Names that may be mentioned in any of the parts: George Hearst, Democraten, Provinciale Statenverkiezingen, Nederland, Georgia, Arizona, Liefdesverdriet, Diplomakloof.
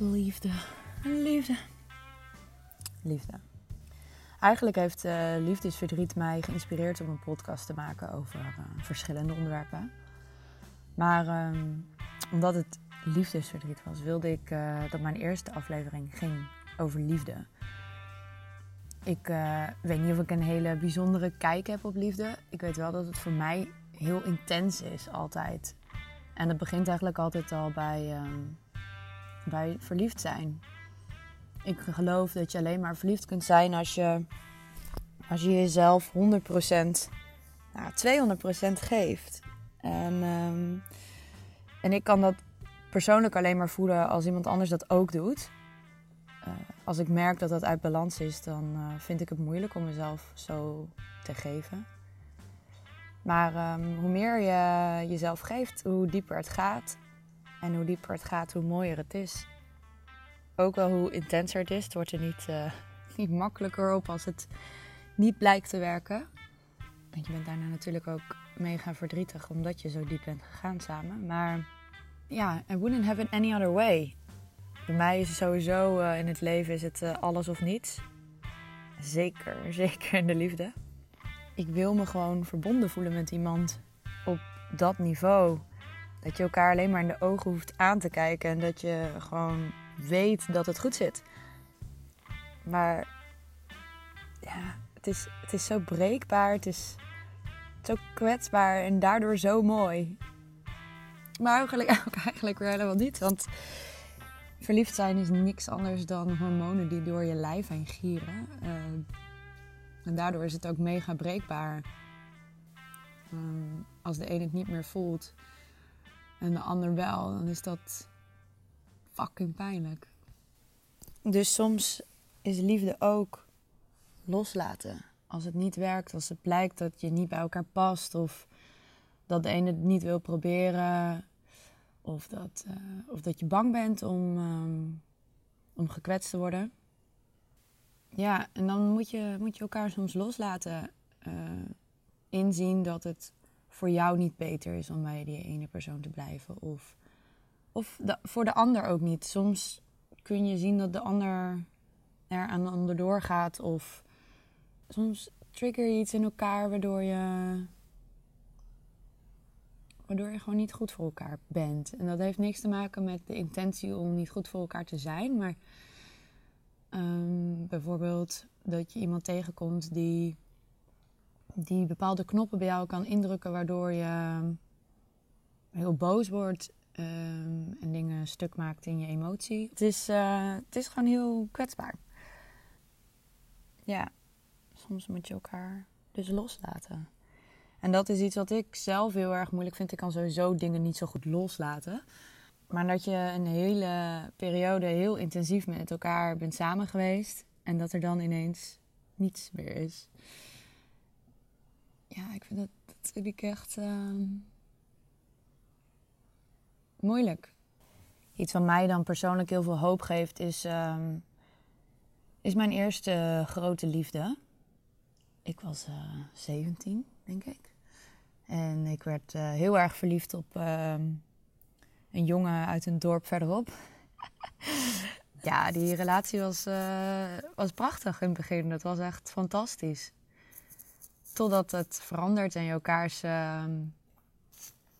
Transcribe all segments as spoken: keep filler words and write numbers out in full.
Liefde. Liefde. Liefde. Eigenlijk heeft uh, Liefdesverdriet mij geïnspireerd om een podcast te maken over uh, verschillende onderwerpen. Maar um, omdat het liefdesverdriet was, wilde ik uh, dat mijn eerste aflevering ging over liefde. Ik uh, weet niet of ik een hele bijzondere kijk heb op liefde. Ik weet wel dat het voor mij heel intens is altijd. En dat begint eigenlijk altijd al bij, um, bij verliefd zijn. Ik geloof dat je alleen maar verliefd kunt zijn als je, als je jezelf honderd procent, nou, tweehonderd procent geeft. En, um, en ik kan dat persoonlijk alleen maar voelen als iemand anders dat ook doet. Uh, als ik merk dat dat uit balans is, dan uh, vind ik het moeilijk om mezelf zo te geven. Maar um, hoe meer je jezelf geeft, hoe dieper het gaat. En hoe dieper het gaat, hoe mooier het is. Ook wel hoe intenser het is. Het wordt er niet, uh, niet makkelijker op als het niet blijkt te werken. Want je bent daarna natuurlijk ook mega verdrietig omdat je zo diep bent gegaan samen. Maar ja, I wouldn't have it any other way. Bij mij is het sowieso uh, in het leven is het uh, alles of niets. Zeker, zeker in de liefde. Ik wil me gewoon verbonden voelen met iemand op dat niveau. Dat je elkaar alleen maar in de ogen hoeft aan te kijken en dat je gewoon weet dat het goed zit. Maar ja, het is, het is zo breekbaar, het is zo kwetsbaar en daardoor zo mooi. Maar eigenlijk ook eigenlijk weer helemaal niet, want verliefd zijn is niks anders dan hormonen die door je lijf heen gieren. Uh, en daardoor is het ook mega breekbaar. Um, als de een het niet meer voelt en de ander wel, dan is dat fucking pijnlijk. Dus soms is liefde ook loslaten. Als het niet werkt, als het blijkt dat je niet bij elkaar past, of dat de ene het niet wil proberen, of dat, uh, of dat je bang bent om, um, om gekwetst te worden. Ja, en dan moet je, moet je elkaar soms loslaten. Uh, inzien dat het voor jou niet beter is om bij die ene persoon te blijven. Of, of de, voor de ander ook niet. Soms kun je zien dat de ander er aan de ander doorgaat. Of soms trigger je iets in elkaar waardoor je... Waardoor je gewoon niet goed voor elkaar bent. En dat heeft niks te maken met de intentie om niet goed voor elkaar te zijn. Maar um, bijvoorbeeld dat je iemand tegenkomt die, die bepaalde knoppen bij jou kan indrukken. Waardoor je heel boos wordt um, en dingen stuk maakt in je emotie. Het is, uh, het is gewoon heel kwetsbaar. Ja, soms moet je elkaar dus loslaten. En dat is iets wat ik zelf heel erg moeilijk vind. Ik kan sowieso dingen niet zo goed loslaten. Maar dat je een hele periode heel intensief met elkaar bent samen geweest. En dat er dan ineens niets meer is. Ja, ik vind dat, dat vind ik echt uh, moeilijk. Iets wat mij dan persoonlijk heel veel hoop geeft is, uh, is mijn eerste grote liefde. Ik was uh, zeventien. Denk ik. En ik werd uh, heel erg verliefd op uh, een jongen uit een dorp verderop. Ja, die relatie was, uh, was prachtig in het begin. Dat was echt fantastisch. Totdat het verandert en je elkaars uh,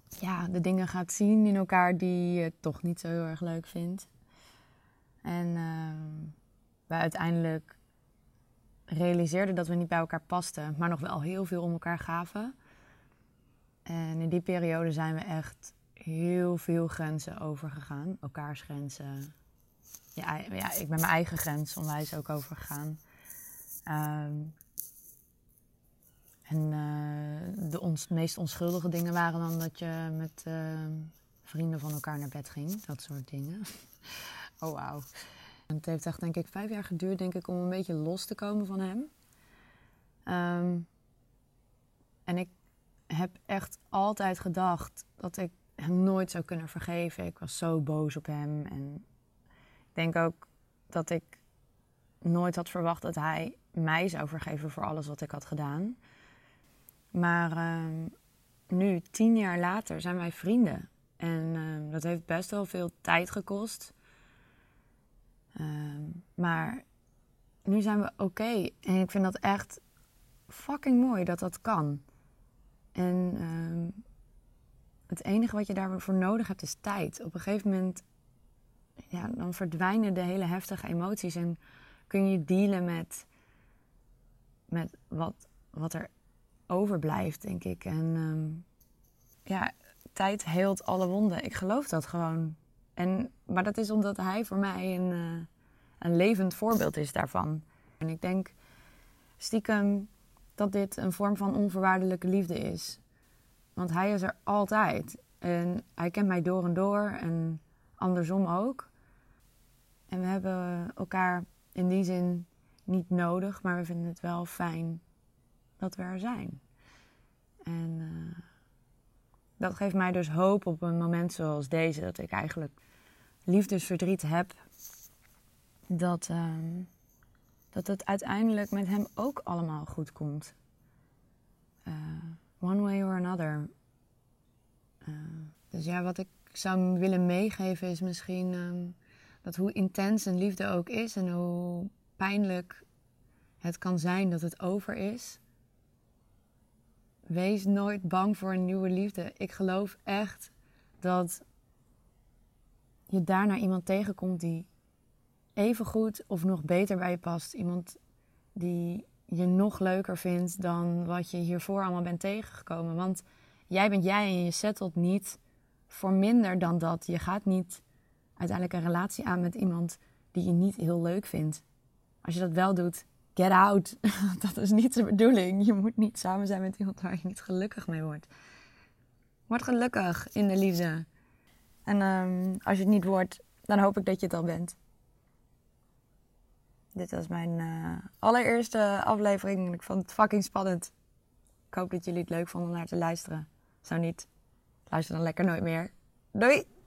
ja, de dingen gaat zien in elkaar die je toch niet zo heel erg leuk vindt. En uh, wij uiteindelijk realiseerde dat we niet bij elkaar pasten, maar nog wel heel veel om elkaar gaven. En in die periode zijn we echt heel veel grenzen overgegaan. Elkaars grenzen. Ja, ja, ik ben mijn eigen grens onwijs ook overgegaan. Um, en uh, de ons, meest onschuldige dingen waren dan dat je met uh, vrienden van elkaar naar bed ging. Dat soort dingen. Oh, wauw. Het heeft echt, denk ik, vijf jaar geduurd, denk ik, om een beetje los te komen van hem. Um, en ik heb echt altijd gedacht dat ik hem nooit zou kunnen vergeven. Ik was zo boos op hem. En ik denk ook dat ik nooit had verwacht dat hij mij zou vergeven voor alles wat ik had gedaan. Maar um, nu, tien jaar later, zijn wij vrienden. En um, dat heeft best wel veel tijd gekost. Um, maar nu zijn we oké. En ik vind dat echt fucking mooi dat dat kan. En um, het enige wat je daarvoor nodig hebt is tijd. Op een gegeven moment, ja, dan verdwijnen de hele heftige emoties. En kun je dealen met, met wat, wat er overblijft, denk ik. En um, ja, tijd heelt alle wonden. Ik geloof dat gewoon. En, maar dat is omdat hij voor mij een, uh, een levend voorbeeld is daarvan. En ik denk stiekem dat dit een vorm van onvoorwaardelijke liefde is. Want hij is er altijd. En hij kent mij door en door. En andersom ook. En we hebben elkaar in die zin niet nodig. Maar we vinden het wel fijn dat we er zijn. En uh, dat geeft mij dus hoop op een moment zoals deze. Dat ik eigenlijk liefdesverdriet heb. Dat, uh, dat het uiteindelijk met hem ook allemaal goed komt. Uh, one way or another. Uh, dus ja, wat ik zou willen meegeven is misschien um, dat hoe intens een liefde ook is en hoe pijnlijk het kan zijn dat het over is. Wees nooit bang voor een nieuwe liefde. Ik geloof echt dat je daarna iemand tegenkomt die even goed of nog beter bij je past. Iemand die je nog leuker vindt dan wat je hiervoor allemaal bent tegengekomen. Want jij bent jij en je settelt niet voor minder dan dat. Je gaat niet uiteindelijk een relatie aan met iemand die je niet heel leuk vindt. Als je dat wel doet, get out. Dat is niet de bedoeling. Je moet niet samen zijn met iemand waar je niet gelukkig mee wordt. Word gelukkig in de liefde. En um, als je het niet wordt, dan hoop ik dat je het al bent. Dit was mijn uh, allereerste aflevering. Ik vond het fucking spannend. Ik hoop dat jullie het leuk vonden om naar te luisteren. Zo niet, luister dan lekker nooit meer. Doei!